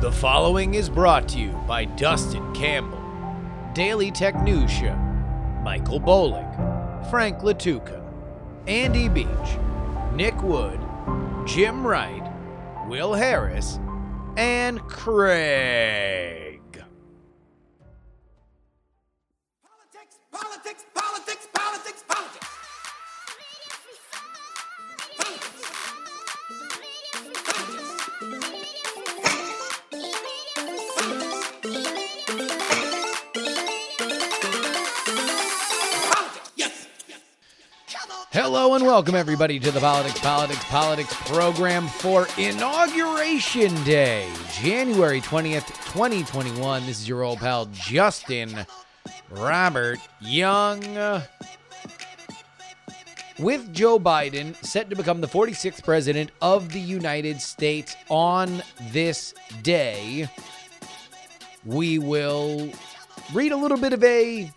The following is brought to you by Dustin Campbell, Daily Tech News Show, Michael Boling, Frank Latuca, Andy Beach, Nick Wood, Jim Wright, Will Harris, and Craig. Politics, politics, politics, politics, politics. Hello and welcome everybody to the Politics, Politics, Politics program for Inauguration Day, January 20th, 2021. This is your old pal, Justin Robert Young. With Joe Biden set to become the 46th president of the United States on this day, we will read a little bit of a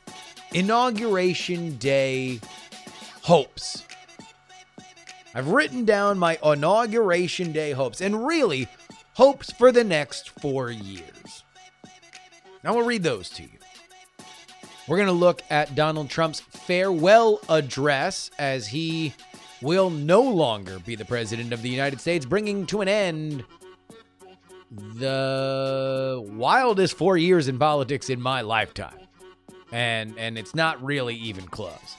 Inauguration Day hopes. I've written down my Inauguration Day hopes, and really, hopes for the next 4 years. Now we'll read those to you. We're going to look at Donald Trump's farewell address, as he will no longer be the president of the United States, bringing to an end the wildest 4 years in politics in my lifetime. And it's not really even close.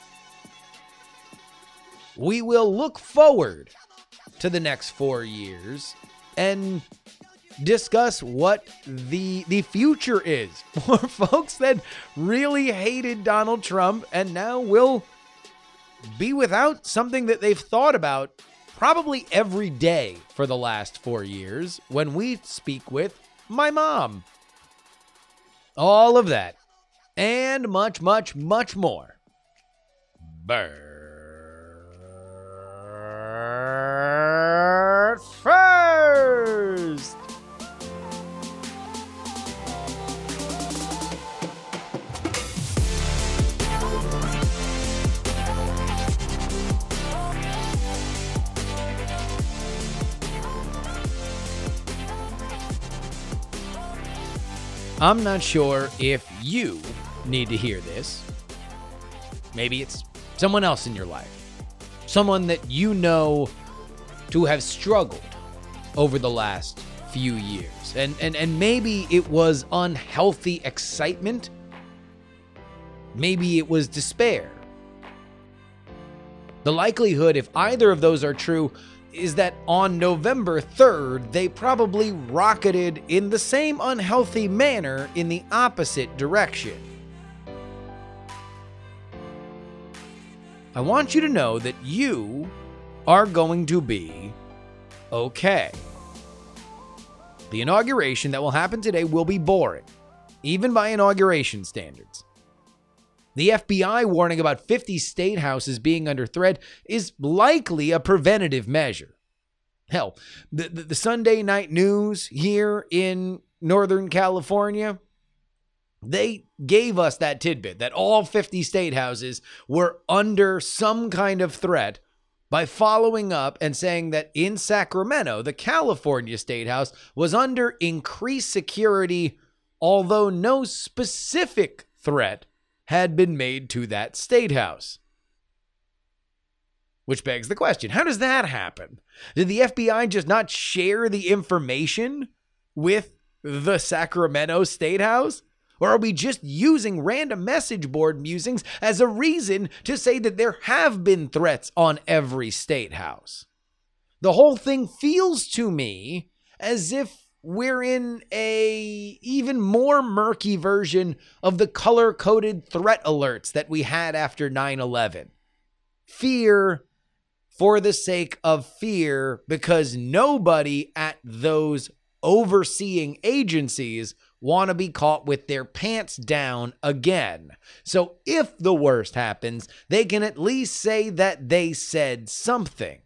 We will look forward to the next 4 years and discuss what the future is for folks that really hated Donald Trump and now will be without something that they've thought about probably every day for the last 4 years when we speak with my mom. All of that and much, much, much more. Burn. First. I'm not sure if you need to hear this. Maybe it's someone else in your life. Someone that you know to have struggled over the last few years. And maybe it was unhealthy excitement. Maybe it was despair. The likelihood, if either of those are true, is that on November 3rd, they probably rocketed in the same unhealthy manner in the opposite direction. I want you to know that you are going to be okay. The inauguration that will happen today will be boring, even by inauguration standards. The FBI warning about 50 state houses being under threat is likely a preventative measure. Hell, the Sunday night news here in Northern California, they gave us that tidbit that all 50 state houses were under some kind of threat by following up and saying that in Sacramento, the California State House was under increased security, although no specific threat had been made to that state house. Which begs the question, how does that happen? Did the FBI just not share the information with the Sacramento State House? Or are we just using random message board musings as a reason to say that there have been threats on every state house? The whole thing feels to me as if we're in a even more murky version of the color-coded threat alerts that we had after 9/11. Fear for the sake of fear, because nobody at those overseeing agencies want to be caught with their pants down again. So if the worst happens, they can at least say that they said something.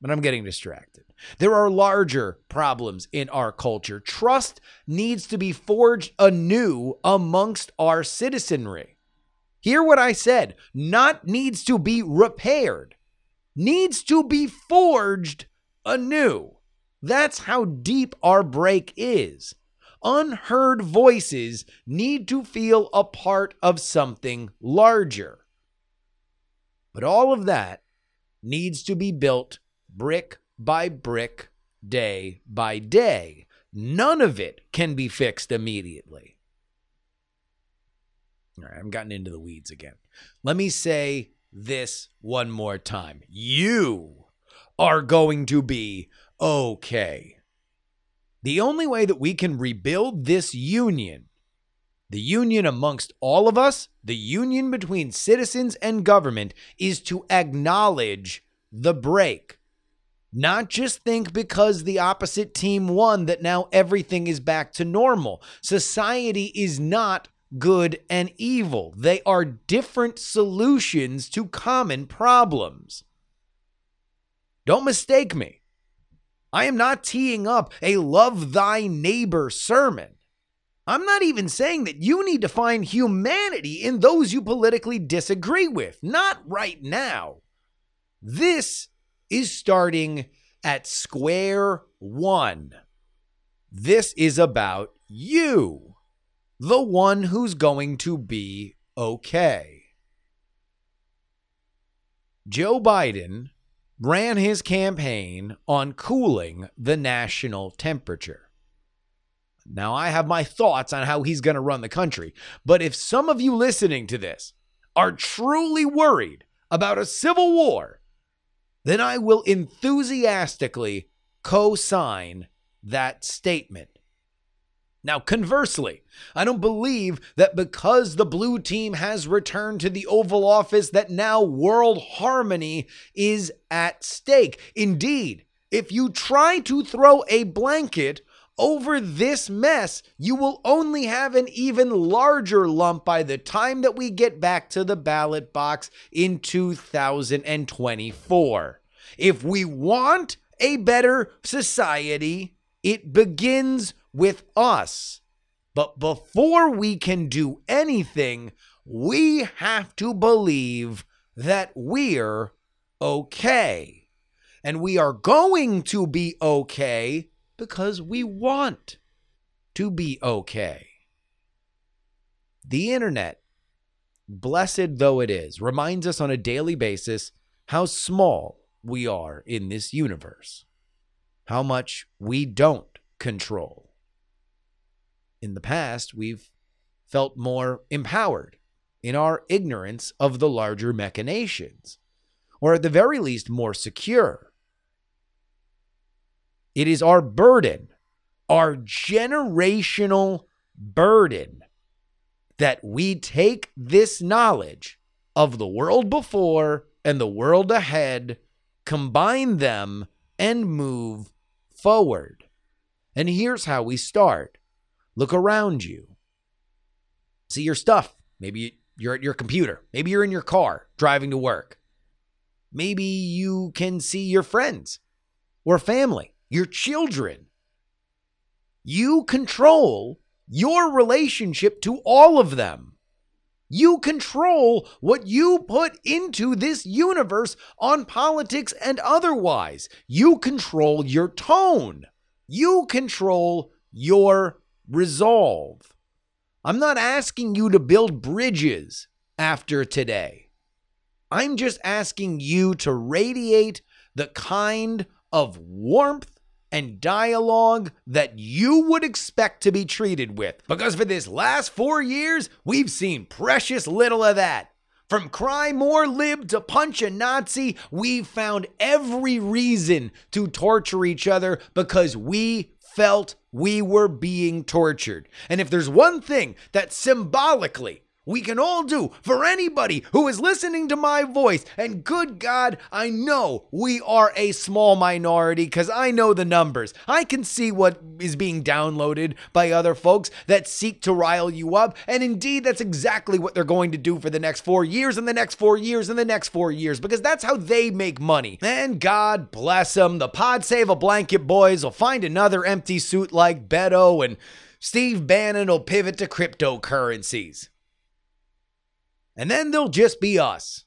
But I'm getting distracted. There are larger problems in our culture. Trust needs to be forged anew amongst our citizenry. Hear what I said. Not needs to be repaired. Needs to be forged anew. That's how deep our break is. Unheard voices need to feel a part of something larger. But all of that needs to be built brick by brick, day by day. None of it can be fixed immediately. All right, I'm gotten into the weeds again. Let me say this one more time. You are going to be okay. The only way that we can rebuild this union, the union amongst all of us, the union between citizens and government, is to acknowledge the break. Not just think because the opposite team won that now everything is back to normal. Society is not good and evil. They are different solutions to common problems. Don't mistake me. I am not teeing up a love thy neighbor sermon. I'm not even saying that you need to find humanity in those you politically disagree with. Not right now. This is starting at square one. This is about you, the one who's going to be okay. Joe Biden ran his campaign on cooling the national temperature. Now, I have my thoughts on how he's going to run the country, but if some of you listening to this are truly worried about a civil war, then I will enthusiastically co-sign that statement. Now, conversely, I don't believe that because the blue team has returned to the Oval Office that now world harmony is at stake. Indeed, if you try to throw a blanket over this mess, you will only have an even larger lump by the time that we get back to the ballot box in 2024. If we want a better society, it begins with us. But before we can do anything, we have to believe that we're okay. And we are going to be okay because we want to be okay. The internet, blessed though it is, reminds us on a daily basis how small we are in this universe, how much we don't control. In the past, we've felt more empowered in our ignorance of the larger machinations, or at the very least, more secure. It is our burden, our generational burden, that we take this knowledge of the world before and the world ahead, combine them, and move forward. And here's how we start. Look around you. See your stuff. Maybe you're at your computer. Maybe you're in your car driving to work. Maybe you can see your friends or family. Your children. You control your relationship to all of them. You control what you put into this universe on politics and otherwise. You control your tone. You control your resolve. I'm not asking you to build bridges after today. I'm just asking you to radiate the kind of warmth and dialogue that you would expect to be treated with. Because for this last 4 years, we've seen precious little of that. From cry more lib to punch a Nazi, we've found every reason to torture each other because we felt we were being tortured. And if there's one thing that symbolically we can all do for anybody who is listening to my voice, and good God, I know we are a small minority because I know the numbers. I can see what is being downloaded by other folks that seek to rile you up, and indeed, that's exactly what they're going to do for the next 4 years and the next 4 years and the next 4 years, because that's how they make money. And God bless them, the Pod Save a Blanket boys will find another empty suit like Beto, and Steve Bannon will pivot to cryptocurrencies. And then there'll just be us,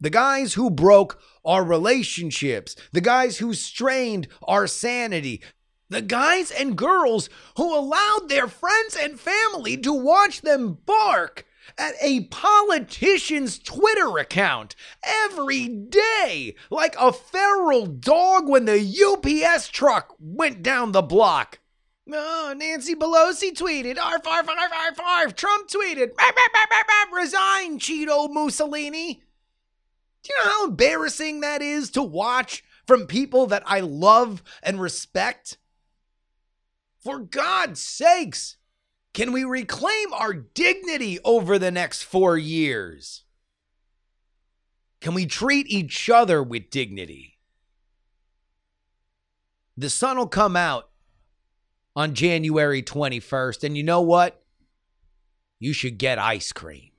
The guys who broke our relationships, the guys who strained our sanity, the guys and girls who allowed their friends and family to watch them bark at a politician's Twitter account every day, like a feral dog when the UPS truck went down the block. Oh, Nancy Pelosi tweeted, arf, arf, arf, arf, arf. Trump tweeted, arf, arf, arf, arf, arf. Resign, Cheeto Mussolini. Do you know how embarrassing that is to watch from people that I love and respect? For God's sakes, can we reclaim our dignity over the next 4 years? Can we treat each other with dignity? The sun will come out on January 21st, and you know what? You should get ice cream.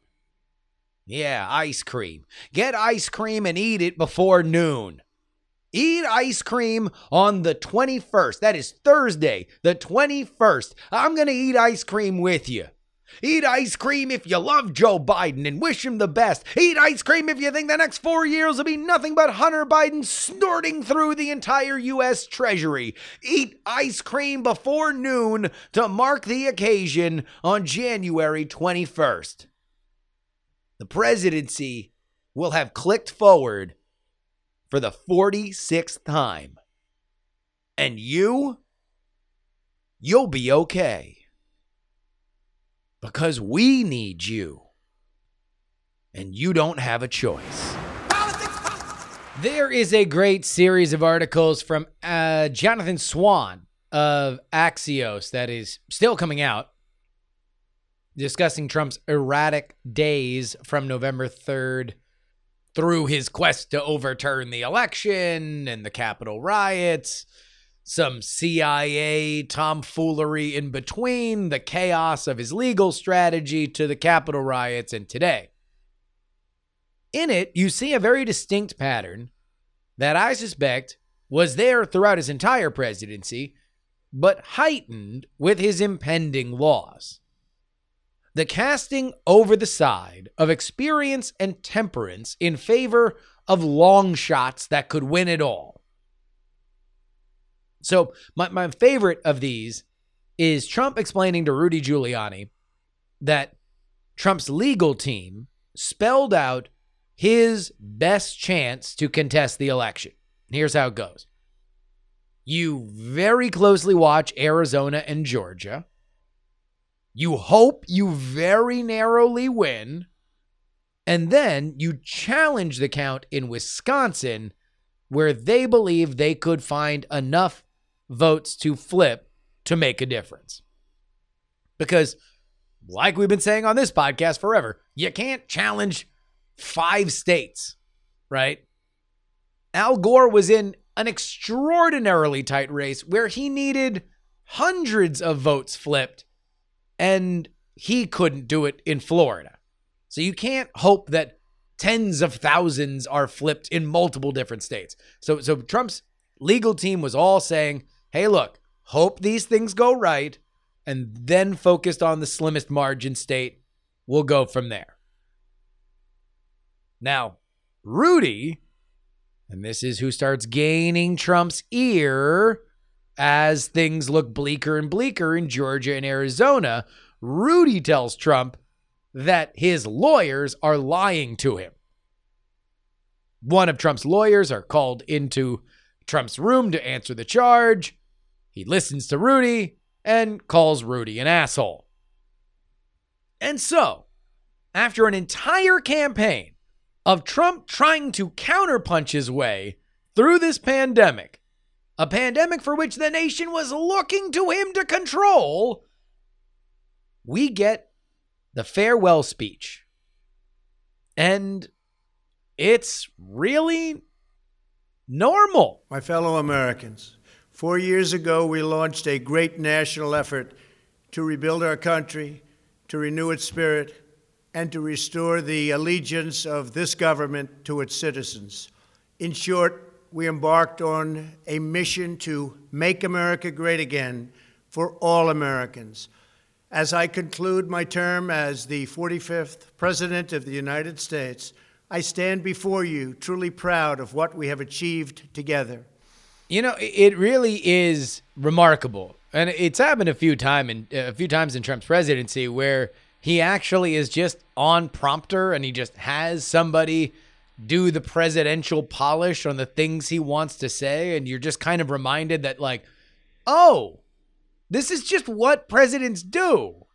Yeah, ice cream. Get ice cream and eat it before noon. Eat ice cream on the 21st. That is Thursday, the 21st. I'm going to eat ice cream with you. Eat ice cream if you love Joe Biden and wish him the best. Eat ice cream if you think the next 4 years will be nothing but Hunter Biden snorting through the entire U.S. Treasury. Eat ice cream before noon to mark the occasion on January 21st. The presidency will have clicked forward for the 46th time. And you'll be okay. Because we need you. And you don't have a choice. There is a great series of articles from Jonathan Swan of Axios that is still coming out, discussing Trump's erratic days from November 3rd through his quest to overturn the election and the Capitol riots, some CIA tomfoolery in between, the chaos of his legal strategy to the Capitol riots and today. In it, you see a very distinct pattern that I suspect was there throughout his entire presidency, but heightened with his impending loss. The casting over the side of experience and temperance in favor of long shots that could win it all. So my favorite of these is Trump explaining to Rudy Giuliani that Trump's legal team spelled out his best chance to contest the election. Here's how it goes. You very closely watch Arizona and Georgia. You hope you very narrowly win, and then you challenge the count in Wisconsin, where they believe they could find enough votes to flip to make a difference. Because, like we've been saying on this podcast forever, you can't challenge 5 states, right? Al Gore was in an extraordinarily tight race where he needed hundreds of votes flipped, and he couldn't do it in Florida. So you can't hope that tens of thousands are flipped in multiple different states. So Trump's legal team was all saying, hey, look, hope these things go right, and then focused on the slimmest margin state. We'll go from there. Now, Rudy, and this is who starts gaining Trump's ear, as things look bleaker and bleaker in Georgia and Arizona, Rudy tells Trump that his lawyers are lying to him. One of Trump's lawyers are called into Trump's room to answer the charge. He listens to Rudy and calls Rudy an asshole. And so, after an entire campaign of Trump trying to counterpunch his way through this pandemic, a pandemic for which the nation was looking to him to control, we get the farewell speech. And it's really normal. My fellow Americans, 4 years ago, we launched a great national effort to rebuild our country, to renew its spirit, and to restore the allegiance of this government to its citizens. In short, we embarked on a mission to make America great again for all Americans. As I conclude my term as the 45th President of the United States, I stand before you truly proud of what we have achieved together. You know, it really is remarkable. And it's happened a few times in Trump's presidency where he actually is just on prompter and he just has somebody do the presidential polish on the things he wants to say. And you're just kind of reminded that, like, oh, this is just what presidents do.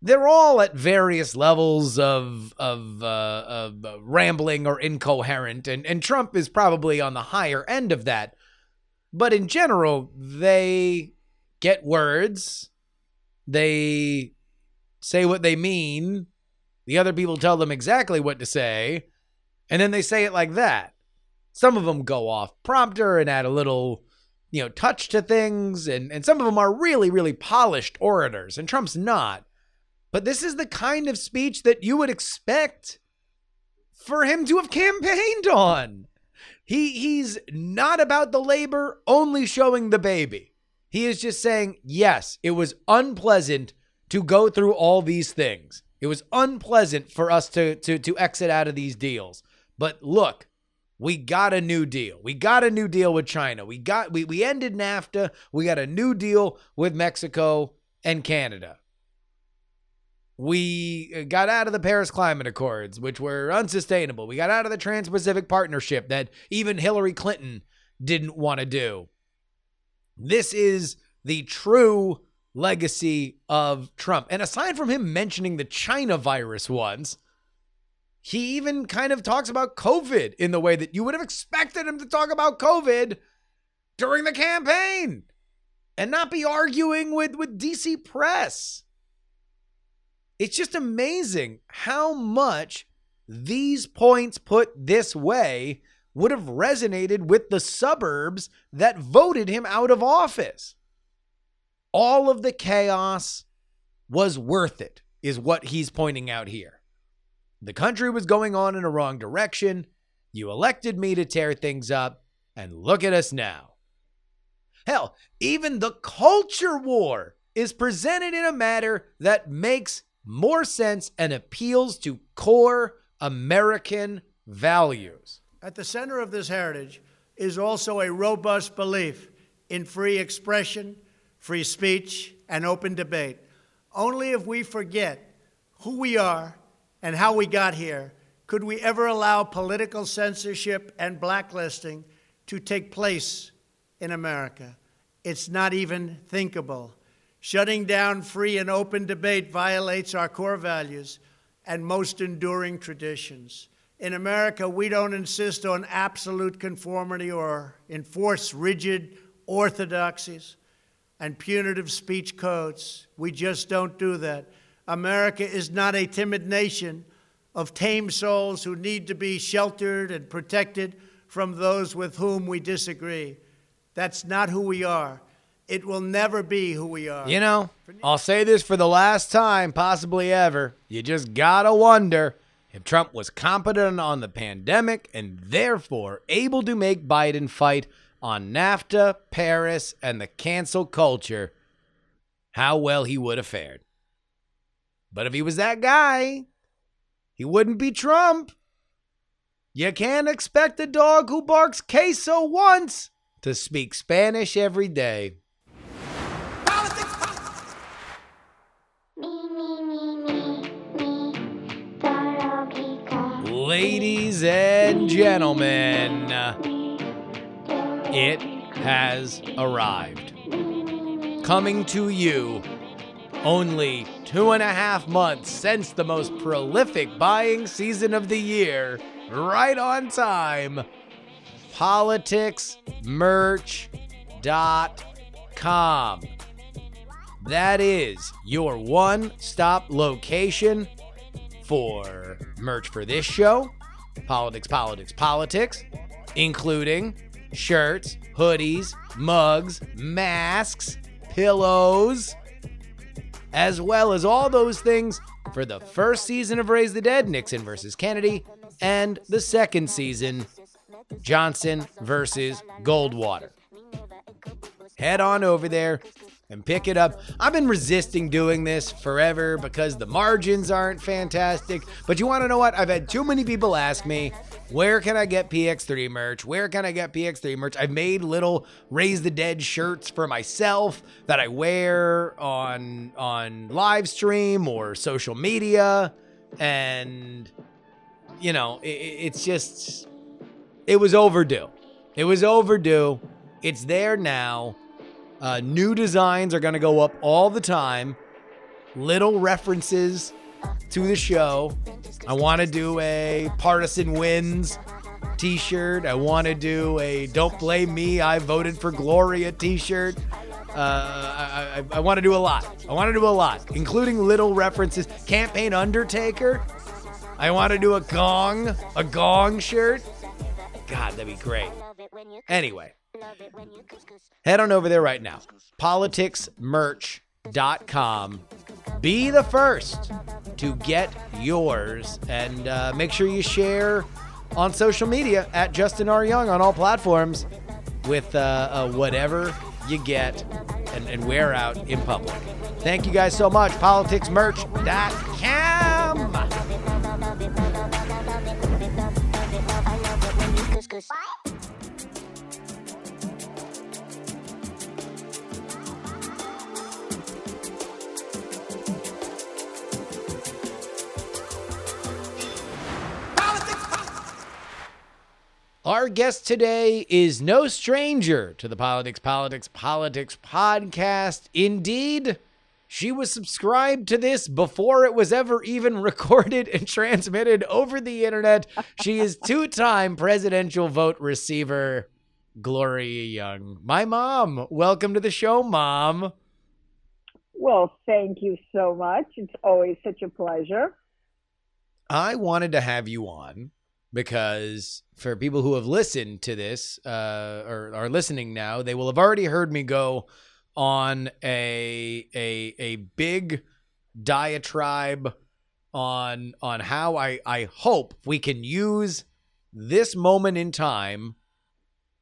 They're all at various levels of rambling or incoherent. And Trump is probably on the higher end of that. But in general, they get words. They say what they mean. The other people tell them exactly what to say. And then they say it like that. Some of them go off prompter and add a little, touch to things. And some of them are really, really polished orators. And Trump's not. But this is the kind of speech that you would expect for him to have campaigned on. He's not about the labor, only showing the baby. He is just saying, yes, it was unpleasant to go through all these things. It was unpleasant for us to exit out of these deals. But look, we got a new deal. We got a new deal with China. We ended NAFTA. We got a new deal with Mexico and Canada. We got out of the Paris Climate Accords, which were unsustainable. We got out of the Trans-Pacific Partnership that even Hillary Clinton didn't want to do. This is the true legacy of Trump. And aside from him mentioning the China virus once, he even kind of talks about COVID in the way that you would have expected him to talk about COVID during the campaign and not be arguing with DC press. It's just amazing how much these points put this way would have resonated with the suburbs that voted him out of office. All of the chaos was worth it, is what he's pointing out here. The country was going on in a wrong direction. You elected me to tear things up, and look at us now. Hell, even the culture war is presented in a manner that makes more sense and appeals to core American values. At the center of this heritage is also a robust belief in free expression, free speech, and open debate. Only if we forget who we are and how we got here could we ever allow political censorship and blacklisting to take place in America. It's not even thinkable. Shutting down free and open debate violates our core values and most enduring traditions. In America, we don't insist on absolute conformity or enforce rigid orthodoxies and punitive speech codes. We just don't do that. America is not a timid nation of tame souls who need to be sheltered and protected from those with whom we disagree. That's not who we are. It will never be who we are. You know, I'll say this for the last time, possibly ever. You just gotta wonder if Trump was competent on the pandemic and therefore able to make Biden fight on NAFTA, Paris, and the cancel culture, how well he would have fared. But if he was that guy, he wouldn't be Trump. You can't expect a dog who barks queso once to speak Spanish every day. Ladies and gentlemen, it has arrived. Coming to you only 2.5 months since the most prolific buying season of the year, right on time, politicsmerch.com. That is your one-stop location for merch for this show, politics, including shirts, hoodies, mugs, masks, pillows, as well as all those things for the first season of Raise the Dead, Nixon versus Kennedy, and the second season, Johnson versus Goldwater. Head on over there, and pick it up. I've been resisting doing this forever because the margins aren't fantastic. But you want to know what? I've had too many people ask me, where can I get PX3 merch? Where can I get PX3 merch? I've made little Raise the Dead shirts for myself that I wear on live stream or social media. And, you know, it's just, it was overdue. It was overdue. It's there now. New designs are going to go up all the time. Little references to the show. I want to do a Partisan Wins t-shirt. I want to do a Don't Blame Me, I Voted for Gloria t-shirt. I want to do a lot. I want to do a lot, including little references. Campaign Undertaker. I want to do a gong shirt. God, that'd be great. Anyway. Head on over there right now. politicsmerch.com. Be the first to get yours, and make sure you share on social media at Justin R. Young on all platforms with whatever you get and wear out in public. Thank you guys so much. politicsmerch.com. Our guest today is no stranger to the Politics podcast. Indeed, she was subscribed to this before it was ever even recorded and transmitted over the internet. She is two-time presidential vote receiver, Gloria Young. My mom. Welcome to the show, Mom. Well, thank you so much. It's always such a pleasure. I wanted to have you on because for people who have listened to this or are listening now, they will have already heard me go on a big diatribe on how I hope we can use this moment in time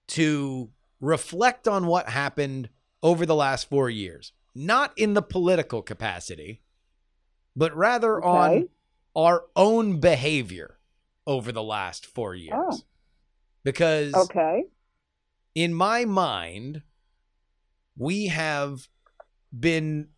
to reflect on what happened over the last 4 years, not in the political capacity, but rather on our own behavior over the last 4 years. Because in my mind, we have been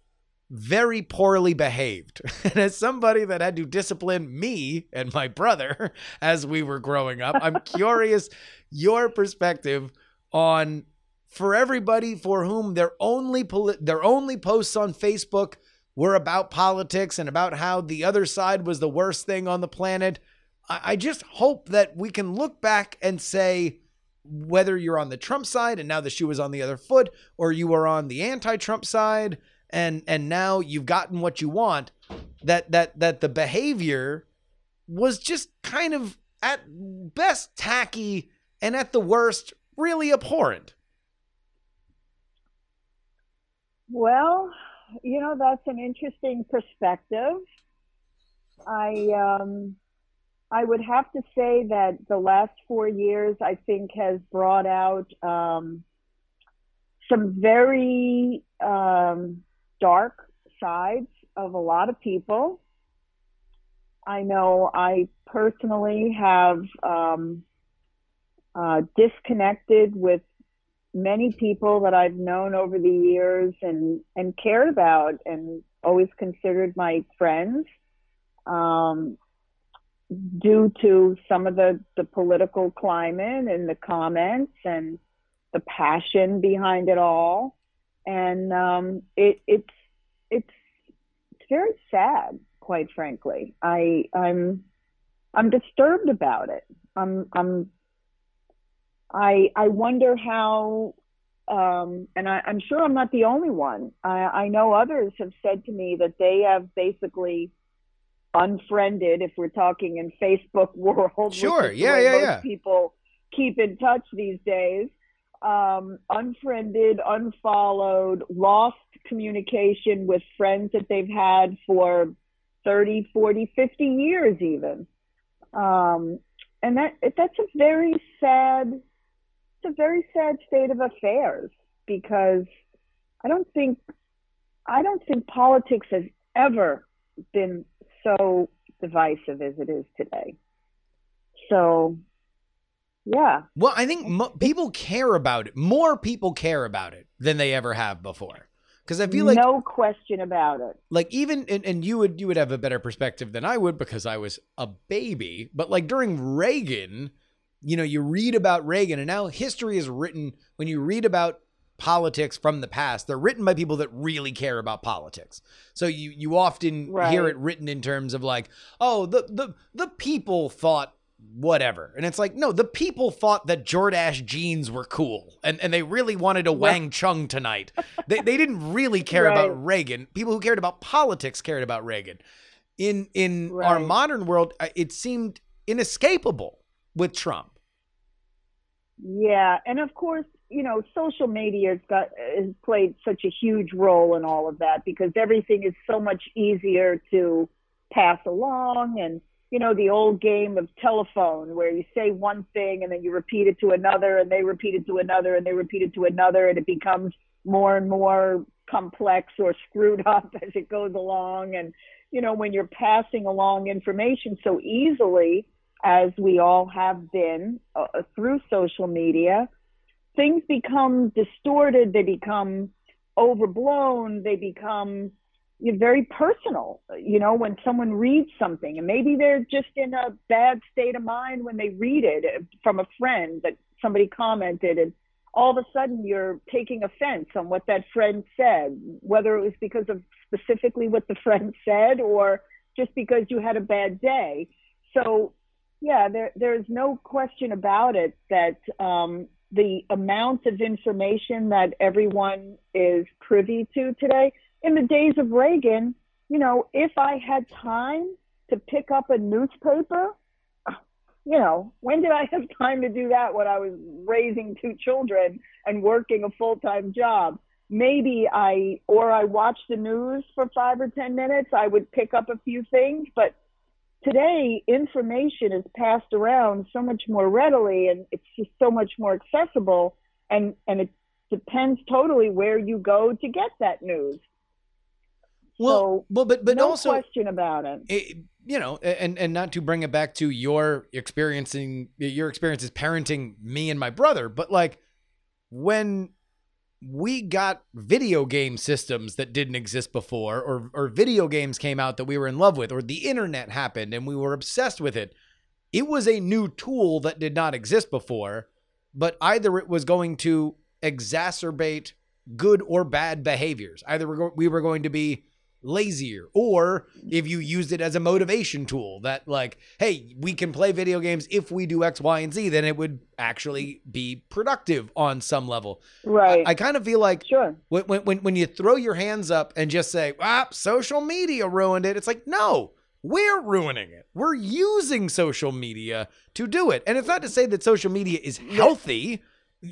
very poorly behaved. And as somebody that had to discipline me and my brother as we were growing up, I'm curious your perspective on, for everybody for whom their only posts on Facebook were about politics and about how the other side was the worst thing on the planet. I just hope that we can look back and say, whether you're on the Trump side and now the shoe is on the other foot, or you are on the anti-Trump side and now you've gotten what you want, that the behavior was just kind of at best tacky and at the worst really abhorrent. Well, you know, that's an interesting perspective. I would have to say that the last 4 years, I think, has brought out some very dark sides of a lot of people. I know I personally have disconnected with many people that I've known over the years and cared about and always considered my friends. Due to some of the political climate and the comments and the passion behind it all. And it's very sad, quite frankly. I'm disturbed about it. I wonder how, and I'm sure I'm not the only one. I know others have said to me that they have basically unfriended, if we're talking in Facebook world. Sure, yeah. People keep in touch these days. Unfriended, unfollowed, lost communication with friends that they've had for 30, 40, 50 years even. And that's a very sad state of affairs, because I don't think politics has ever been so divisive as it is today. So, yeah. Well, I think people care about it. More people care about it than they ever have before. Because I feel like no question about it. Like even and you would have a better perspective than I would because I was a baby. But like during Reagan, you know, you read about Reagan, and now history is written when you read about politics from the past. They're written by people that really care about politics. So you often hear it written in terms of like, oh, the people thought whatever. And it's like, no, the people thought that Jordache jeans were cool and they really wanted a Wang Chung tonight. They didn't really care about Reagan. People who cared about politics cared about Reagan. In our modern world, it seemed inescapable with Trump. Yeah. And of course, you know, social media has played such a huge role in all of that because everything is so much easier to pass along. And you know, the old game of telephone where you say one thing and then you repeat it to another and they repeat it to another and they repeat it to another and it becomes more and more complex or screwed up as it goes along. And, you know, when you're passing along information so easily, as we all have been through social media, things become distorted. They become overblown. They become very personal, you know, when someone reads something and maybe they're just in a bad state of mind when they read it from a friend that somebody commented, and all of a sudden you're taking offense on what that friend said, whether it was because of specifically what the friend said or just because you had a bad day. So, yeah, there's no question about it that the amount of information that everyone is privy to today. In the days of Reagan, you know, if I had time to pick up a newspaper, you know, when did I have time to do that when I was raising two children and working a full-time job? Maybe I watched the news for 5 or 10 minutes. I would pick up a few things. But today, information is passed around so much more readily, and it's just so much more accessible. And it depends totally where you go to get that news. Well, but no also question about it. You know, and not to bring it back to your experiences parenting me and my brother, but like when we got video game systems that didn't exist before, or video games came out that we were in love with, or the internet happened and we were obsessed with it. It was a new tool that did not exist before, but either it was going to exacerbate good or bad behaviors. Either we were going to be lazier, or if you used it as a motivation tool that like, hey, we can play video games if we do X, Y, and Z, then it would actually be productive on some level. Right. I kind of feel like when you throw your hands up and just say, ah, social media ruined it. It's like, no, we're ruining it. We're using social media to do it. And it's not to say that social media is healthy.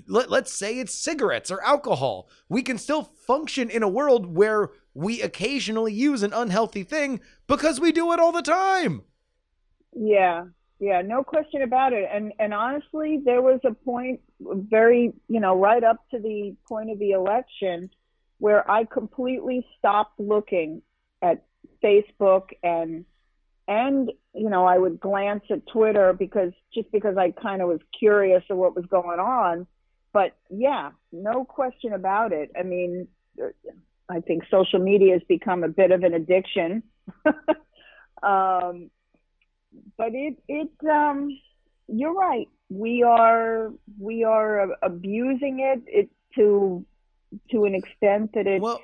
Let's say it's cigarettes or alcohol. We can still function in a world where we occasionally use an unhealthy thing because we do it all the time. Yeah, no question about it. And honestly, there was a point very, you know, right up to the point of the election where I completely stopped looking at Facebook and you know, I would glance at Twitter because I kind of was curious of what was going on. But yeah, no question about it. I mean, I think social media has become a bit of an addiction, but you're right. We are abusing it to an extent that it's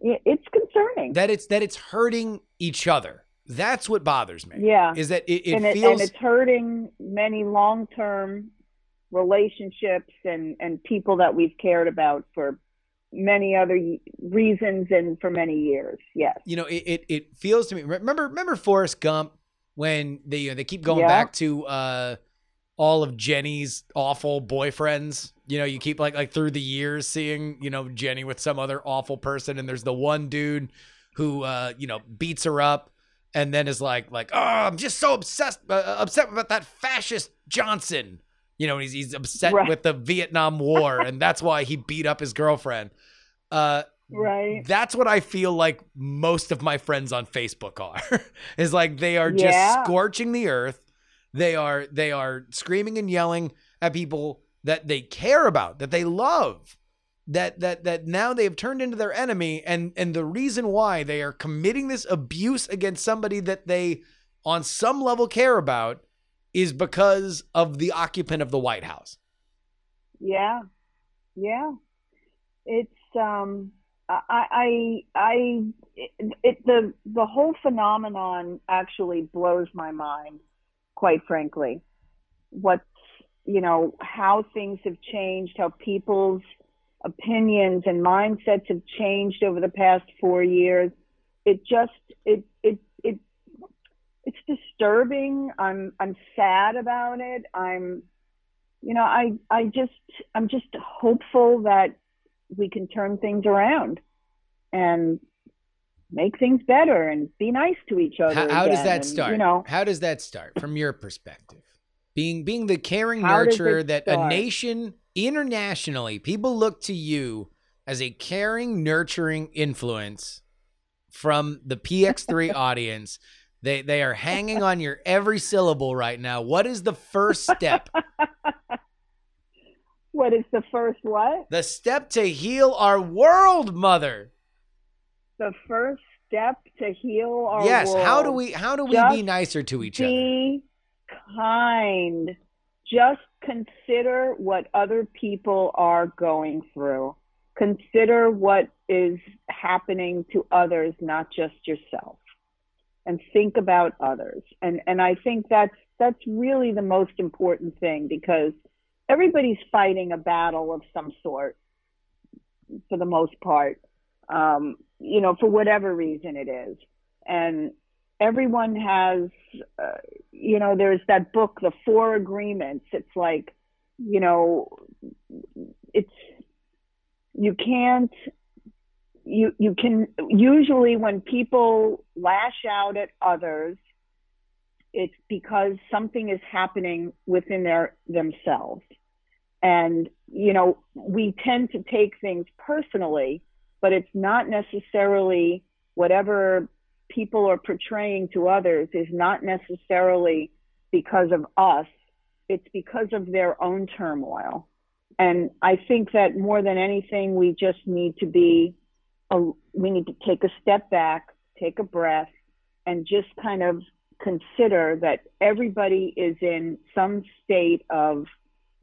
it's concerning that it's hurting each other. That's what bothers me. Yeah, is that it feels it's hurting many long-term relationships and people that we've cared about for many other reasons and for many years. Yes. You know, it feels to me, remember Forrest Gump when they keep going back to all of Jenny's awful boyfriends. You know, you keep like through the years seeing, you know, Jenny with some other awful person, and there's the one dude who you know, beats her up and then is like, oh, I'm just so upset about that fascist Johnson. You know, he's upset right. with the Vietnam War, and that's why he beat up his girlfriend. Right. That's what I feel like most of my friends on Facebook are, is like they are just scorching the earth. They are screaming and yelling at people that they care about, that they love, that now they have turned into their enemy. And the reason why they are committing this abuse against somebody that they on some level care about is because of the occupant of the White House. Yeah. Yeah. It's, the whole phenomenon actually blows my mind, quite frankly. How things have changed, how people's opinions and mindsets have changed over the past 4 years. It's disturbing. I'm sad about it. I'm just hopeful that we can turn things around and make things better and be nice to each other. How does that start? How does that start from your perspective? Being the caring nurturer that a nation internationally, people look to you as a caring, nurturing influence from the PX3 audience. They are hanging on your every syllable right now. What is the first step? What is the first what? The step to heal our world, Mother. The first step to heal our world. Yes, how do we just be nicer to each other? Be kind. Just consider what other people are going through. Consider what is happening to others, not just yourself. And think about others. And I think that's really the most important thing, because everybody's fighting a battle of some sort, for the most part, for whatever reason it is. And everyone has, there's that book, The Four Agreements. It's like, usually when people lash out at others, it's because something is happening within themselves. And, we tend to take things personally, but it's not necessarily whatever people are portraying to others is not necessarily because of us. It's because of their own turmoil. And I think that more than anything, we just need to take a step back, take a breath, and just kind of consider that everybody is in some state of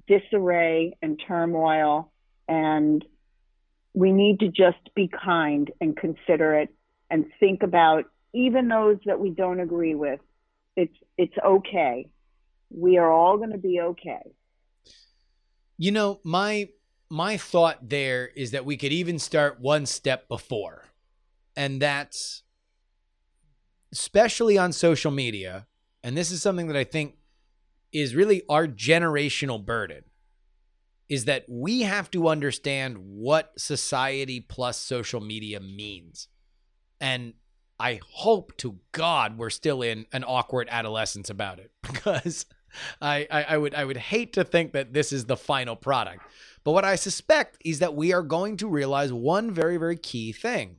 disarray and turmoil, and we need to just be kind and considerate and think about even those that we don't agree with. It's okay. We are all going to be okay. My thought there is that we could even start one step before, and that's especially on social media. And this is something that I think is really our generational burden, is that we have to understand what society plus social media means. And I hope to God we're still in an awkward adolescence about it, because I would hate to think that this is the final product. But what I suspect is that we are going to realize one very, very key thing,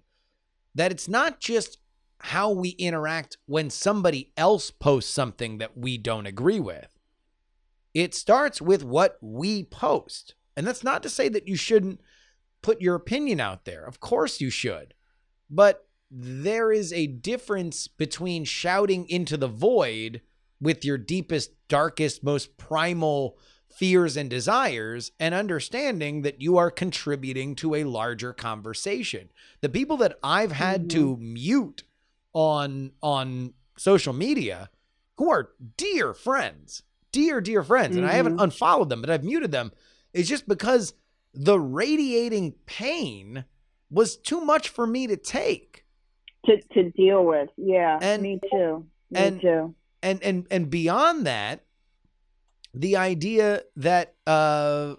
that it's not just how we interact when somebody else posts something that we don't agree with. It starts with what we post. And that's not to say that you shouldn't put your opinion out there. Of course you should. But there is a difference between shouting into the void with your deepest, darkest, most primal fears and desires, and understanding that you are contributing to a larger conversation. The people that I've had to mute on social media, who are dear friends, and I haven't unfollowed them, but I've muted them, is just because the radiating pain was too much for me to take. To deal with, yeah, and, me too, me and, too. And beyond that, the idea that that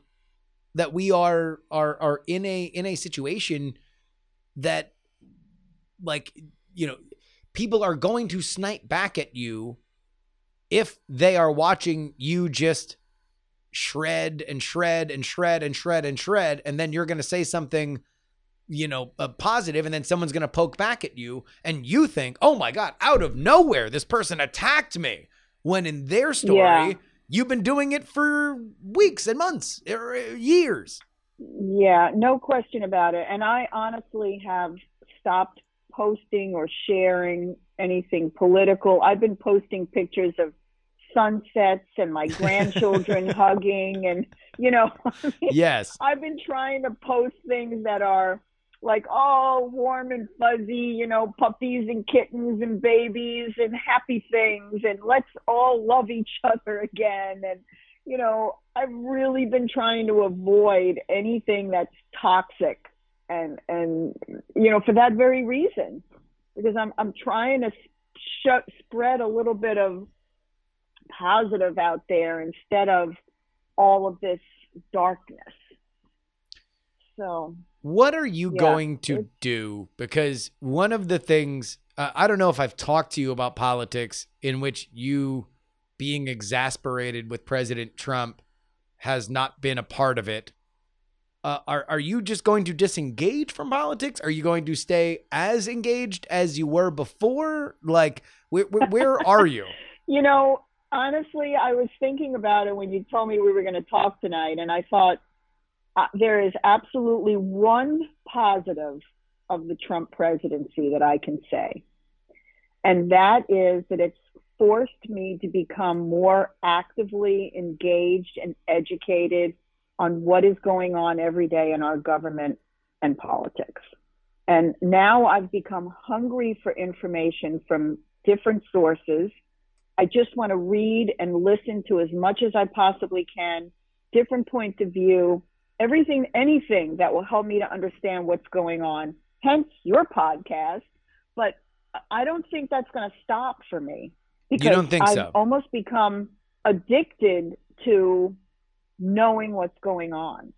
we are in a situation that, like, people are going to snipe back at you if they are watching you just shred and shred and shred and shred and shred. And then you're going to say something, you know, positive, and then someone's going to poke back at you. And you think, oh my God, out of nowhere, this person attacked me. When in their story, you've been doing it for weeks and months or years. Yeah, no question about it. And I honestly have stopped posting or sharing anything political. I've been posting pictures of sunsets and my grandchildren hugging, and you know, I mean, I've been trying to post things that are like all warm and fuzzy, you know, puppies and kittens and babies and happy things, and let's all love each other again. And you know, I've really been trying to avoid anything that's toxic, and you know, for that very reason, because I'm trying to spread a little bit of positive out there instead of all of this darkness. So what are you going to do? Because one of the things, I don't know if I've talked to you about politics, in which you being exasperated with President Trump has not been a part of it. Are you just going to disengage from politics? Are you going to stay as engaged as you were before? Like, where are you? You know, honestly, I was thinking about it when you told me we were going to talk tonight, and I thought there is absolutely one positive of the Trump presidency that I can say, and that is that it's forced me to become more actively engaged and educated on what is going on every day in our government and politics. And now I've become hungry for information from different sources. I just want to read and listen to as much as I possibly can, different points of view, everything, anything that will help me to understand what's going on, hence your podcast. But I don't think that's going to stop for me, because you don't think I've almost become addicted to knowing what's going on.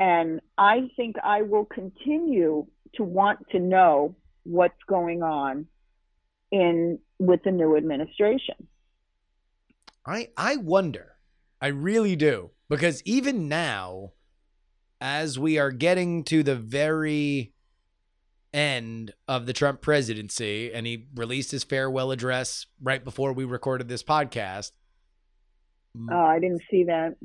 And I think I will continue to want to know what's going on with the new administration. I wonder, I really do, because even now, as we are getting to the very end of the Trump presidency, and he released his farewell address right before we recorded this podcast. Oh, I didn't see that.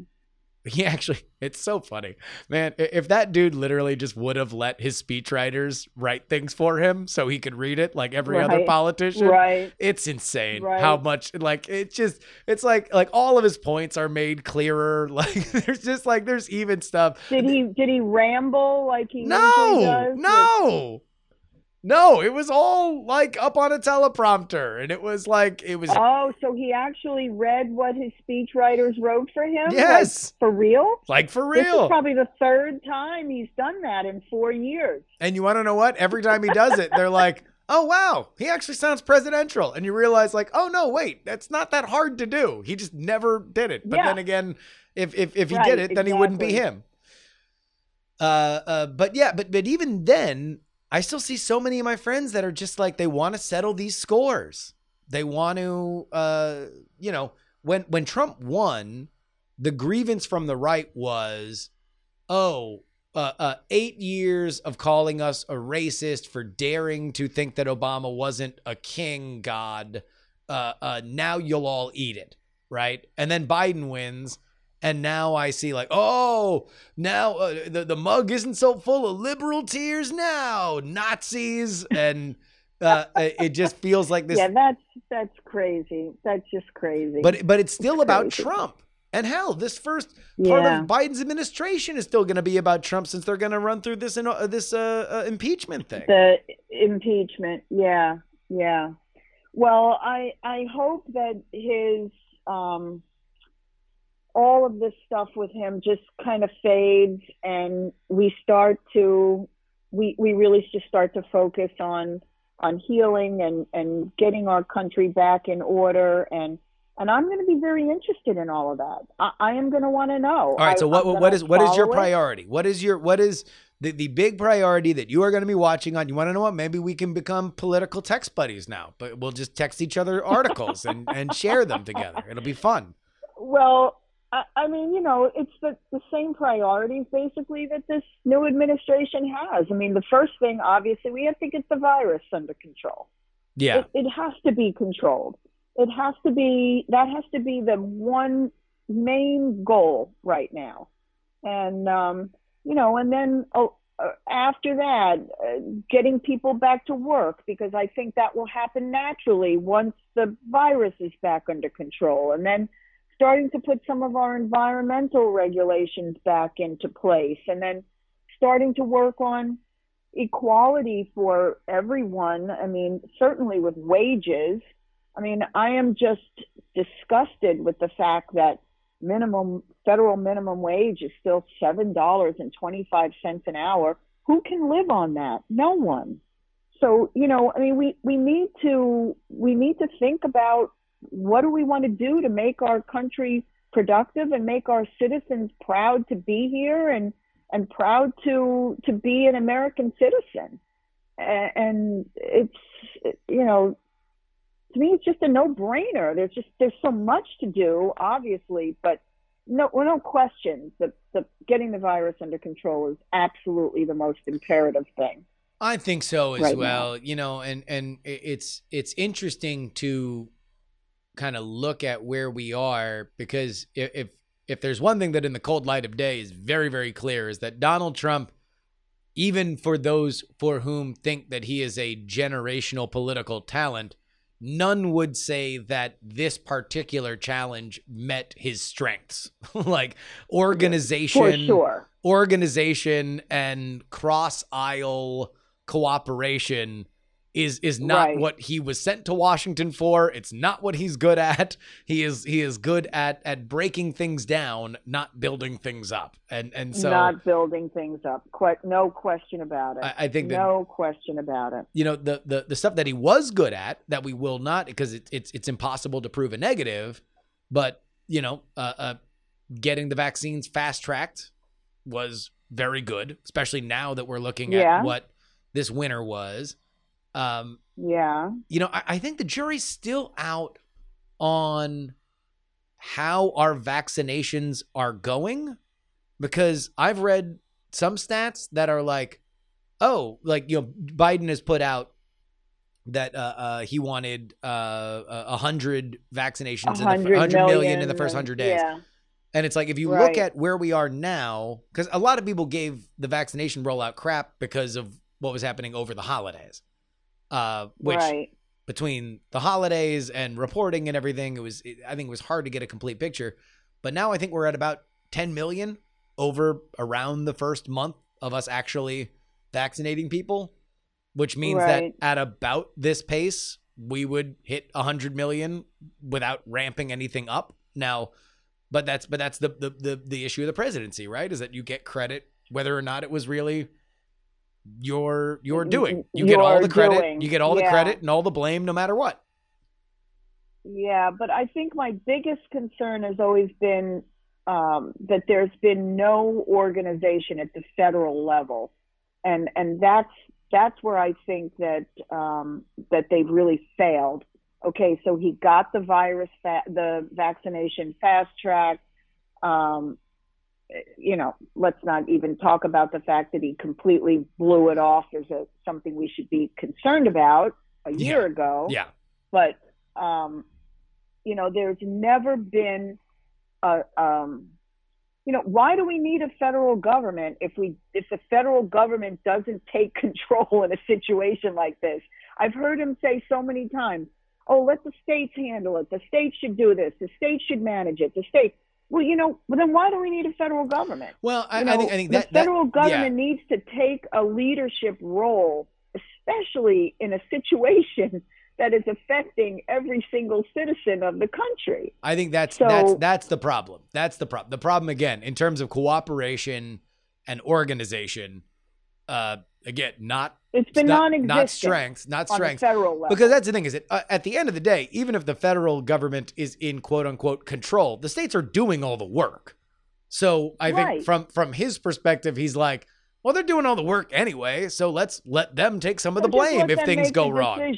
He actually, it's so funny, man. If that dude literally just would have let his speechwriters write things for him so he could read it like every other politician, it's insane how much, like, it's just, it's like all of his points are made clearer. Like there's just like, there's even stuff. Did he ramble like he usually does? No, it was all like up on a teleprompter, and it was. Oh, so he actually read what his speechwriters wrote for him? Yes. Like, for real? Like for real. This is probably the third time he's done that in 4 years. And you want to know what? Every time he does it, they're like, oh, wow, he actually sounds presidential. And you realize like, oh, no, wait, that's not that hard to do. He just never did it. But then again, if he did it, then he wouldn't be him. But even then, I still see so many of my friends that are just like, they want to settle these scores. They want to, you know, when Trump won, the grievance from the right was, 8 years of calling us a racist for daring to think that Obama wasn't a king god. Now you'll all eat it. Right. And then Biden wins. And now I see like, the mug isn't so full of liberal tears now, Nazis. And it just feels like this. Yeah, that's crazy. That's just crazy. But it's still about Trump. And hell, this first part of Biden's administration is still going to be about Trump, since they're going to run through this impeachment thing. The impeachment. Yeah. Yeah. Well, I hope that his all of this stuff with him just kind of fades, and we really just start to focus on healing and getting our country back in order. And I'm going to be very interested in all of that. I am going to want to know. All right. So what is your priority? What is the big priority that you are going to be watching on? You want to know what? Maybe we can become political text buddies now, but we'll just text each other articles and share them together. It'll be fun. Well, I mean, you know, it's the same priorities, basically, that this new administration has. I mean, the first thing, obviously, we have to get the virus under control. Yeah. It has to be controlled. That has to be the one main goal right now. And, you know, and then after that, getting people back to work, because I think that will happen naturally once the virus is back under control. And then starting to put some of our environmental regulations back into place, and then starting to work on equality for everyone. I mean, certainly with wages. I mean, I am just disgusted with the fact that federal minimum wage is still $7.25 an hour. Who can live on that? No one. So, you know, I mean, we need to think about, what do we want to do to make our country productive and make our citizens proud to be here and proud to be an American citizen? And it's, you know, to me, it's just a no-brainer. There's so much to do, obviously, but no question that getting the virus under control is absolutely the most imperative thing. I think so as right well. Now. You know, and it's interesting to kind of look at where we are, because if there's one thing that in the cold light of day is very, very clear, is that Donald Trump, even for those for whom think that he is a generational political talent, none would say that this particular challenge met his strengths, like organization, sure, organization and cross aisle cooperation is not right. What he was sent to Washington for. It's not what he's good at. He is good at breaking things down, not building things up. And so not building things up. No question about it. I think that, no question about it. You know, the stuff that he was good at that we will not, because it's impossible to prove a negative, but you know, getting the vaccines fast tracked was very good, especially now that we're looking at what this winter was. You know, I think the jury's still out on how our vaccinations are going, because I've read some stats that are like, oh, like, you know, Biden has put out that he wanted 100 vaccinations, 100 million in the first 100 days. Yeah. And it's like, if you look at where we are now, because a lot of people gave the vaccination rollout crap because of what was happening over the holidays. Which between the holidays and reporting and everything, I think it was hard to get a complete picture. But now I think we're at about 10 million over around the first month of us actually vaccinating people, which means that at about this pace, we would hit 100 million without ramping anything up now. But that's the issue of the presidency, right? Is that you get credit whether or not it was really you're doing. You get all the credit. You get all the credit and all the blame, no matter what. Yeah, but I think my biggest concern has always been that there's been no organization at the federal level, and that's where I think that that they've really failed. Okay, so he got the virus, the vaccination fast track. You know, let's not even talk about the fact that he completely blew it off as something we should be concerned about a year ago. Yeah. But, you know, there's never been, you know, why do we need a federal government if the federal government doesn't take control in a situation like this? I've heard him say so many times, oh, let the states handle it. The states should do this. The states should manage it. Well, you know, then why do we need a federal government? Well, I think that the federal government needs to take a leadership role, especially in a situation that is affecting every single citizen of the country. I think that's the problem. That's the problem. The problem, again, in terms of cooperation and organization, again, not strength on the federal level. Because that's the thing, is that at the end of the day, even if the federal government is in quote unquote control, the states are doing all the work. So I think from his perspective, he's like, well, they're doing all the work anyway, so let's let them take some of the blame if things go wrong.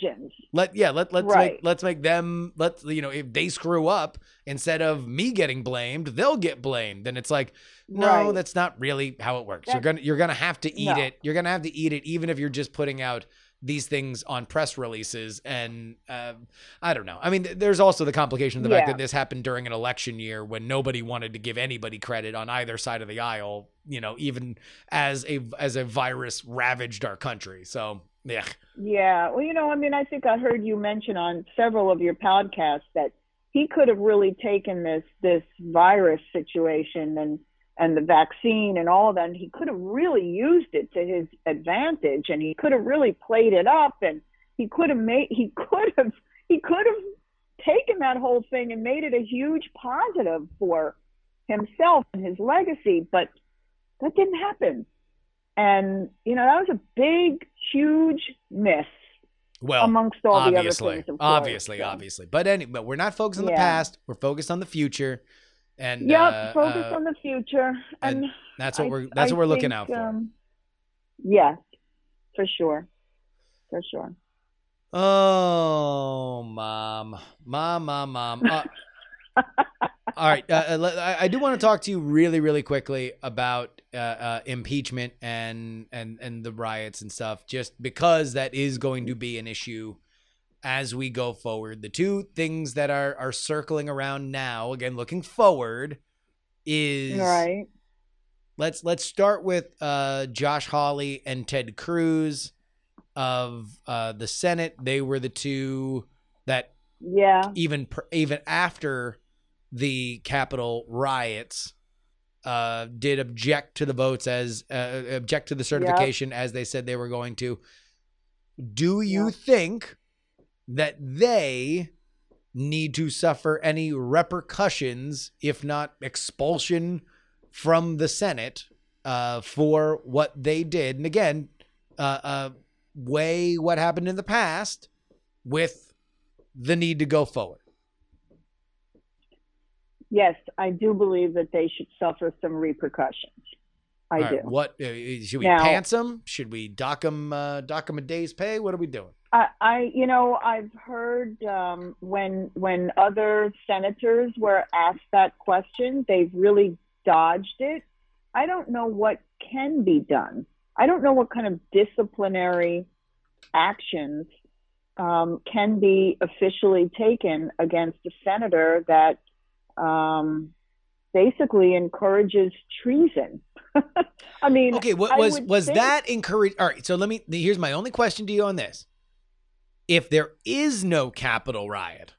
Let's make them, you know, if they screw up, instead of me getting blamed, they'll get blamed. And it's like, no, that's not really how it works. You're going to have to eat it. You're going to have to eat it, even if you're just putting out these things on press releases. And I don't know. I mean, there's also the complication of the fact that this happened during an election year when nobody wanted to give anybody credit on either side of the aisle, you know, even as a virus ravaged our country. So yeah. Yeah. Well, you know, I mean, I think I heard you mention on several of your podcasts that he could have really taken this virus situation and the vaccine and all of that, and he could have really used it to his advantage, and he could have really played it up, and he could have taken that whole thing and made it a huge positive for himself and his legacy, but that didn't happen. And, you know, that was a big, huge miss. Well, amongst all the other things, of course. Obviously. But we're not focused on the past. We're focused on the future. And focused on the future. And that's what we're looking out for. Yes, for sure. For sure. Oh, mom. All right. I do want to talk to you really, really quickly about impeachment and the riots and stuff, just because that is going to be an issue as we go forward. The two things that are circling around now, again, looking forward, is right. Let's start with Josh Hawley and Ted Cruz of the Senate. They were the two that even after the Capitol riots did object to the votes object to the certification as they said they were going to. Do you think that they need to suffer any repercussions, if not expulsion from the Senate, for what they did? And again, weigh what happened in the past with the need to go forward. Yes, I do believe that they should suffer some repercussions. I do. What should we pants them? Should we dock them a day's pay? What are we doing? I've heard when other senators were asked that question, they've really dodged it. I don't know what can be done. I don't know what kind of disciplinary actions can be officially taken against a senator that basically encourages treason. I mean, okay, was that encouraged? All right, so here's my only question to you on this. If there is no Capitol riot,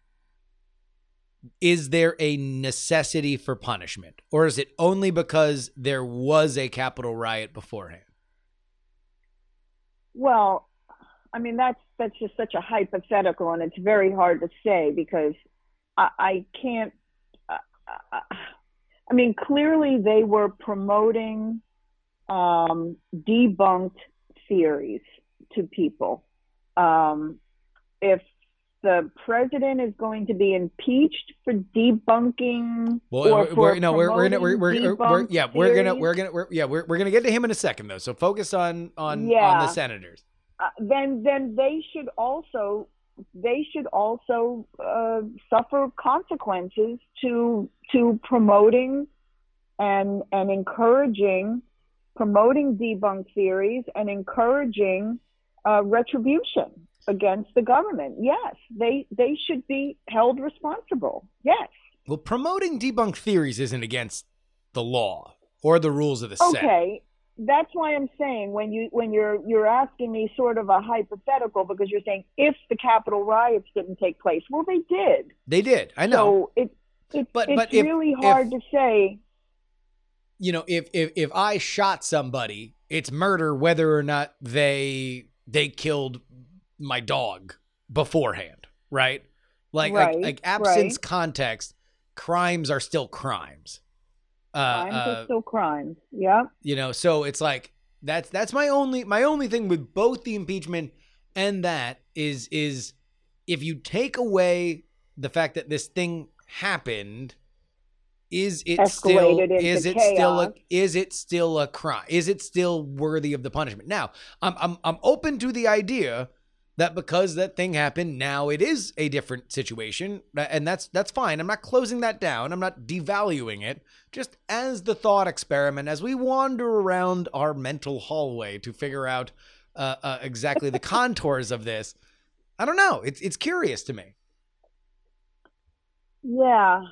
is there a necessity for punishment, or is it only because there was a Capitol riot beforehand? Well, I mean, that's just such a hypothetical, and it's very hard to say because I can't. I mean, clearly they were promoting debunked theories to people. If the president is going to be impeached for debunking, we're gonna get to him in a second though. So focus on the senators. Then they should also suffer consequences to promoting and encouraging, promoting debunked theories and encouraging retribution against the government. Yes, they should be held responsible. Yes. Well, promoting debunked theories isn't against the law or the rules of the Senate. Okay. That's why I'm saying when you're asking me sort of a hypothetical, because you're saying if the Capitol riots didn't take place, well, they did. They did. I know. So it's really hard to say. You know, if I shot somebody, it's murder whether or not they killed my dog beforehand, right? Like absence context, crimes are still crimes. Crimes are still crimes. Yeah. You know, so it's like that's my only thing with both the impeachment and that is if you take away the fact that this thing happened, is it still a crime? Is it still worthy of the punishment? Now, I'm open to the idea that because that thing happened, now it is a different situation. And that's fine. I'm not closing that down. I'm not devaluing it. Just as the thought experiment, as we wander around our mental hallway to figure out exactly the contours of this, I don't know. It's curious to me. Yeah.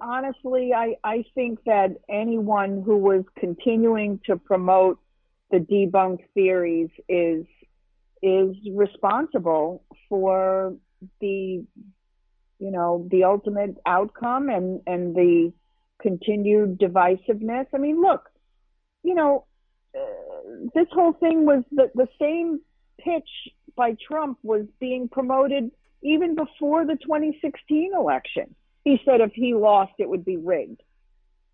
Honestly, I think that anyone who was continuing to promote the debunked theories is responsible for the ultimate outcome and the continued divisiveness. I mean, look, this whole thing was the same pitch by Trump was being promoted even before the 2016 election. He said if he lost, it would be rigged,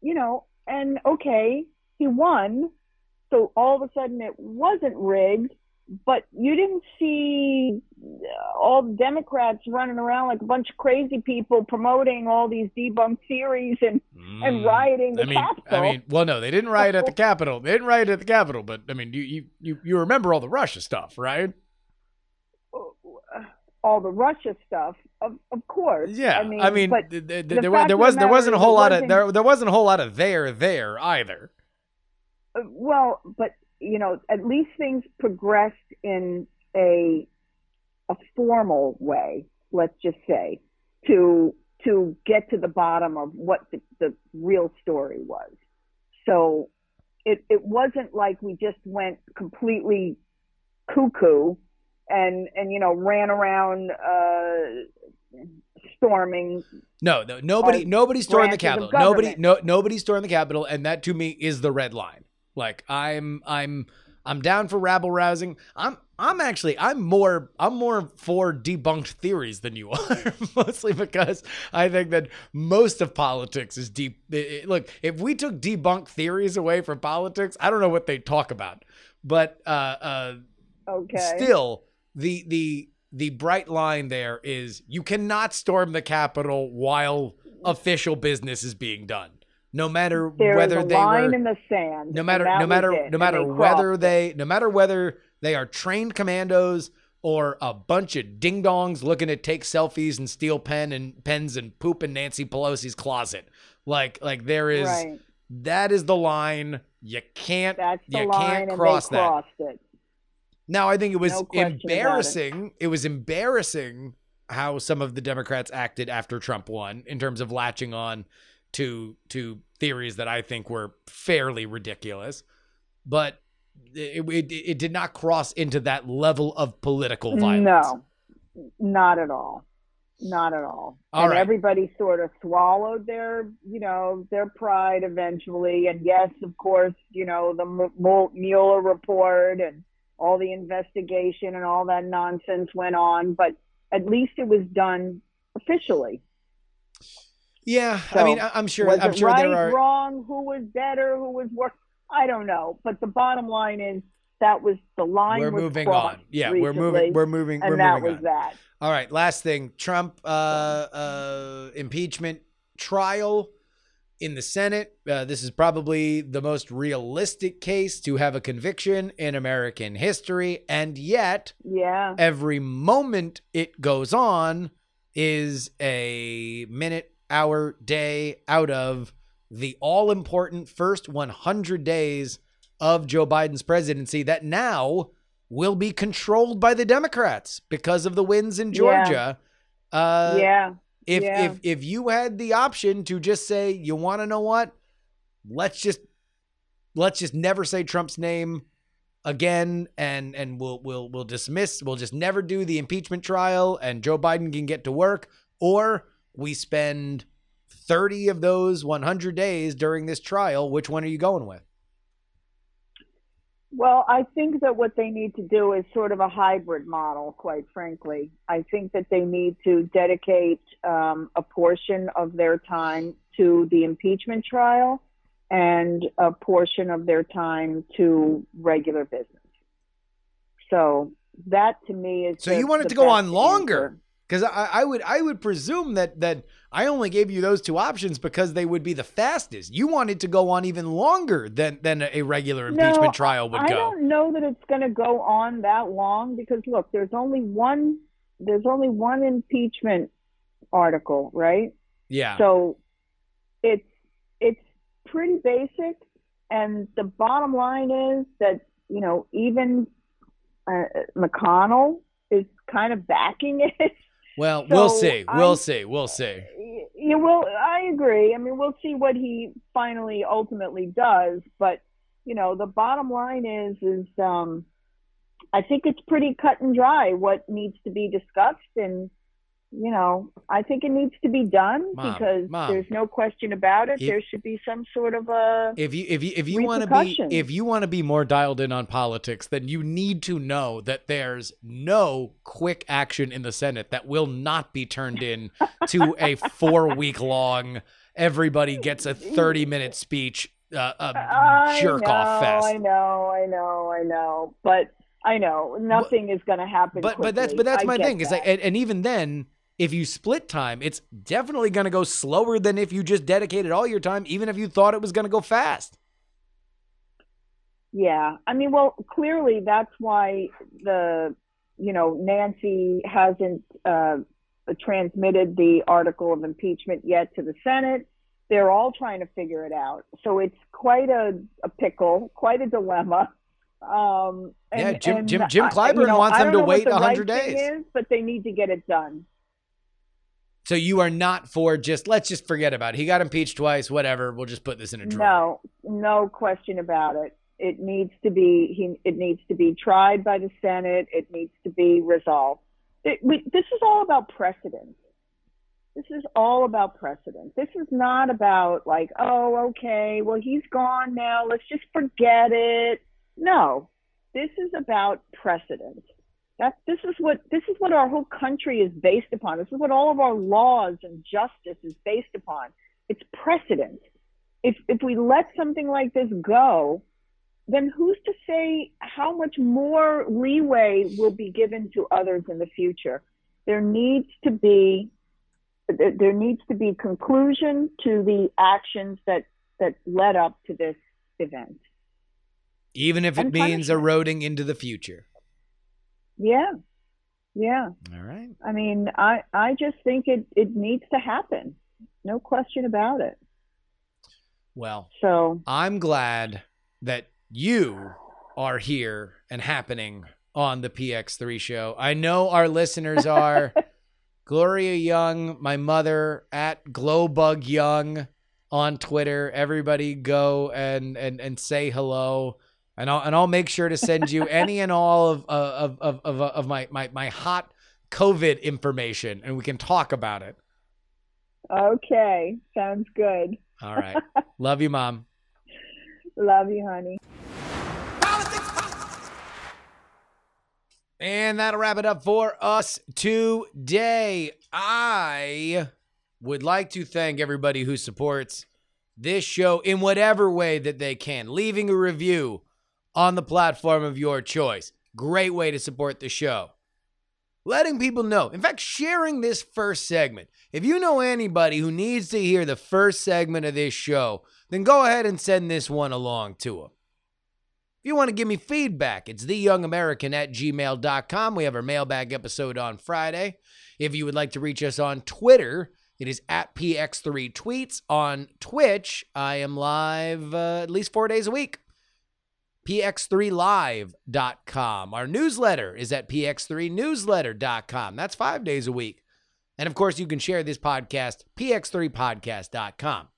and okay, he won. So all of a sudden it wasn't rigged, but you didn't see all the Democrats running around like a bunch of crazy people promoting all these debunked theories and rioting the Capitol. Well, no, they didn't riot at the Capitol. They didn't riot at the Capitol, but I mean, you remember all the Russia stuff, right? All the Russia stuff, of course. Yeah, I mean but there wasn't a whole lot of there either. Well, but at least things progressed in a formal way, let's just say, to get to the bottom of what the real story was. So it wasn't like we just went completely cuckoo and ran around storming. No, nobody stormed the Capitol. Nobody stormed the Capitol, and that to me is the red line. Like I'm down for rabble rousing. I'm more for debunked theories than you are, mostly because I think that most of politics is deep. Look, if we took debunked theories away from politics, I don't know what they talk about. But okay. Still, the bright line there is you cannot storm the Capitol while official business is being done. No matter whether they were in the sand, no matter whether they are trained commandos or a bunch of ding dongs looking to take selfies and steal pens and poop in Nancy Pelosi's closet. Like there is, right. That is the line. You can't cross that. It. Now, I think it was embarrassing. It was embarrassing how some of the Democrats acted after Trump won in terms of latching on to theories that I think were fairly ridiculous, but it did not cross into that level of political violence. No, not at all. And everybody sort of swallowed their pride eventually. And yes, of course, the Mueller report and all the investigation and all that nonsense went on, but at least it was done officially. Yeah, so, I'm sure right, there are wrong. Who was better? Who was worse? I don't know. But the bottom line is that was the line. We're moving on. Yeah, recently, we're moving. And we're that moving was on. That. All right. Last thing: Trump impeachment trial in the Senate. This is probably the most realistic case to have a conviction in American history, and yet, every moment it goes on is a minute. Our day out of the all-important first 100 days of Joe Biden's presidency that now will be controlled by the Democrats because of the wins in Georgia. Yeah. If you had the option to just say, you want to know what? Let's just never say Trump's name again, and we'll dismiss. We'll just never do the impeachment trial, and Joe Biden can get to work, or we spend 30 of those 100 days during this trial. Which one are you going with? Well, I think that what they need to do is sort of a hybrid model, quite frankly. I think that they need to dedicate a portion of their time to the impeachment trial and a portion of their time to regular business. So that to me is... So you want it to go on longer? Because I would presume that I only gave you those two options because they would be the fastest. You wanted to go on even longer than a regular impeachment trial would go. I don't know that it's going to go on that long because, look, there's only one impeachment article, right? Yeah. So it's pretty basic. And the bottom line is that, you know, even McConnell is kind of backing it. Well, so we'll see. You will. I agree. I mean, we'll see what he finally ultimately does. But, you know, the bottom line is I think it's pretty cut and dry what needs to be discussed. And, you know, I think it needs to be done because there's no question about it. There should be some sort of a if you want to be more dialed in on politics, then you need to know that there's no quick action in the Senate that will not be turned in to a 4-week long. Everybody gets a 30-minute speech. Jerk off fest. I know. But I know nothing is going to happen. But that's my thing. It's like, and even then, if you split time, it's definitely going to go slower than if you just dedicated all your time, even if you thought it was going to go fast. Yeah, I mean, well, clearly that's why Nancy hasn't transmitted the article of impeachment yet to the Senate. They're all trying to figure it out, so it's quite a pickle, quite a dilemma. Jim Clyburn wants them to wait 100 days, but they need to get it done. So you are not for just, let's just forget about it. He got impeached twice, whatever. We'll just put this in a drawer. No question about it. It needs to be tried by the Senate. It needs to be resolved. This is all about precedent. This is all about precedent. This is not about like, oh, okay, well, he's gone now. Let's just forget it. No, this is about precedent. This is what our whole country is based upon. This is what all of our laws and justice is based upon. It's precedent. If we let something like this go, then who's to say how much more leeway will be given to others in the future? There needs to be conclusion to the actions that led up to this event. Even if it means eroding into the future. Yeah. Yeah. All right. I mean, I just think it needs to happen. No question about it. Well, so I'm glad that you are here and happening on the PX3 show. I know our listeners are Gloria Young, my mother, at Glowbug Young on Twitter. Everybody go and say hello. And I'll make sure to send you any and all of my hot COVID information, and we can talk about it. Okay, sounds good. All right, love you, Mom. Love you, honey. And that'll wrap it up for us today. I would like to thank everybody who supports this show in whatever way that they can, leaving a review on the platform of your choice. Great way to support the show. Letting people know. In fact, sharing this first segment. If you know anybody who needs to hear the first segment of this show, then go ahead and send this one along to them. If you want to give me feedback, it's theyoungamerican@gmail.com. We have our mailbag episode on Friday. If you would like to reach us on Twitter, it is @PX3Tweets. On Twitch, I am live at least 4 days a week. px3live.com. Our newsletter is at px3newsletter.com. That's 5 days a week. And of course, you can share this podcast, px3podcast.com.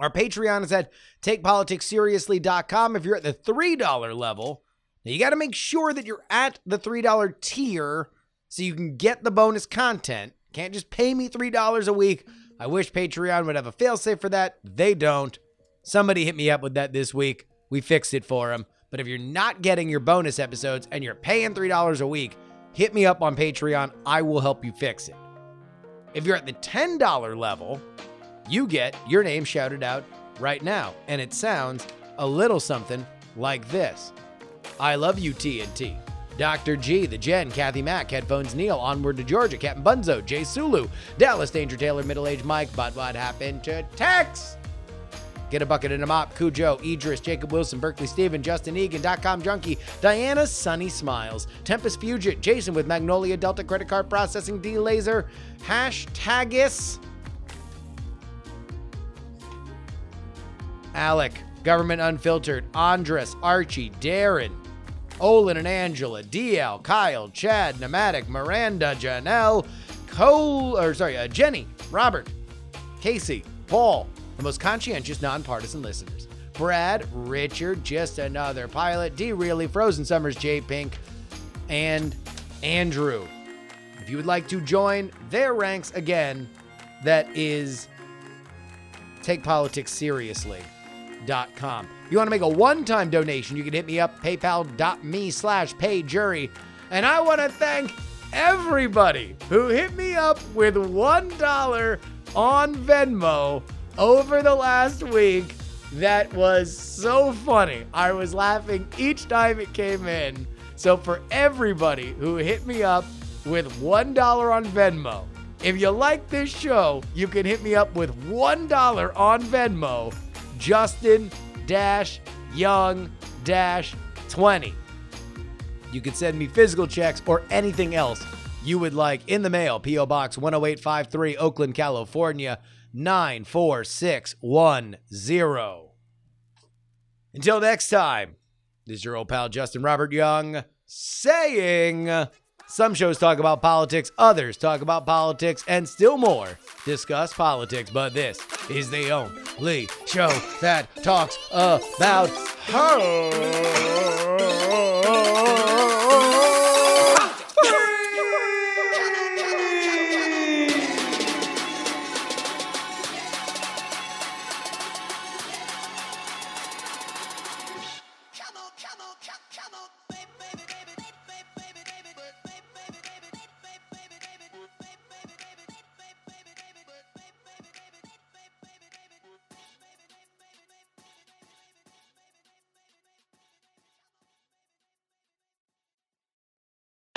Our Patreon is at takepoliticsseriously.com. If you're at the $3 level, now you got to make sure that you're at the $3 tier so you can get the bonus content. Can't just pay me $3 a week. I wish Patreon would have a failsafe for that. They don't. Somebody hit me up with that this week. We fixed it for them. But if you're not getting your bonus episodes and you're paying $3 a week, hit me up on Patreon. I will help you fix it. If you're at the $10 level, you get your name shouted out right now. And it sounds a little something like this. I love you, TNT. Dr. G, The Jen, Kathy Mack, Headphones Neil, Onward to Georgia, Captain Bunzo, Jay Sulu, Dallas, Danger Taylor, Middle Age Mike, But What Happened to Tex? Get a Bucket and a Mop, Cujo, Idris, Jacob Wilson, Berkeley Steven, Justin Egan, .com Junkie, Diana, Sunny Smiles, Tempest Fugit, Jason with Magnolia Delta Credit Card Processing, D Laser, Hashtagus, Alec, Government Unfiltered, Andres, Archie, Darren, Olin and Angela, DL, Kyle, Chad, Nomadic, Miranda, Janelle, Jenny, Robert, Casey, Paul, the most conscientious nonpartisan listeners, Brad, Richard, Just Another Pilot, D. Really, Frozen Summers, J. Pink, and Andrew. If you would like to join their ranks again, that is takepoliticsseriously.com. If you want to make a one-time donation, you can hit me up, paypal.me/payjury. And I want to thank everybody who hit me up with $1 on Venmo over the last week. That was so funny. I was laughing each time it came in. So for everybody who hit me up with $1 on Venmo, if you like this show, you can hit me up with $1 on Venmo, Justin-Young-20. You can send me physical checks or anything else you would like in the mail. P.O. Box 10853, Oakland, California, 94610. Until next time, this is your old pal Justin Robert Young saying, some shows talk about politics, others talk about politics, and still more discuss politics, but this is the only show that talks about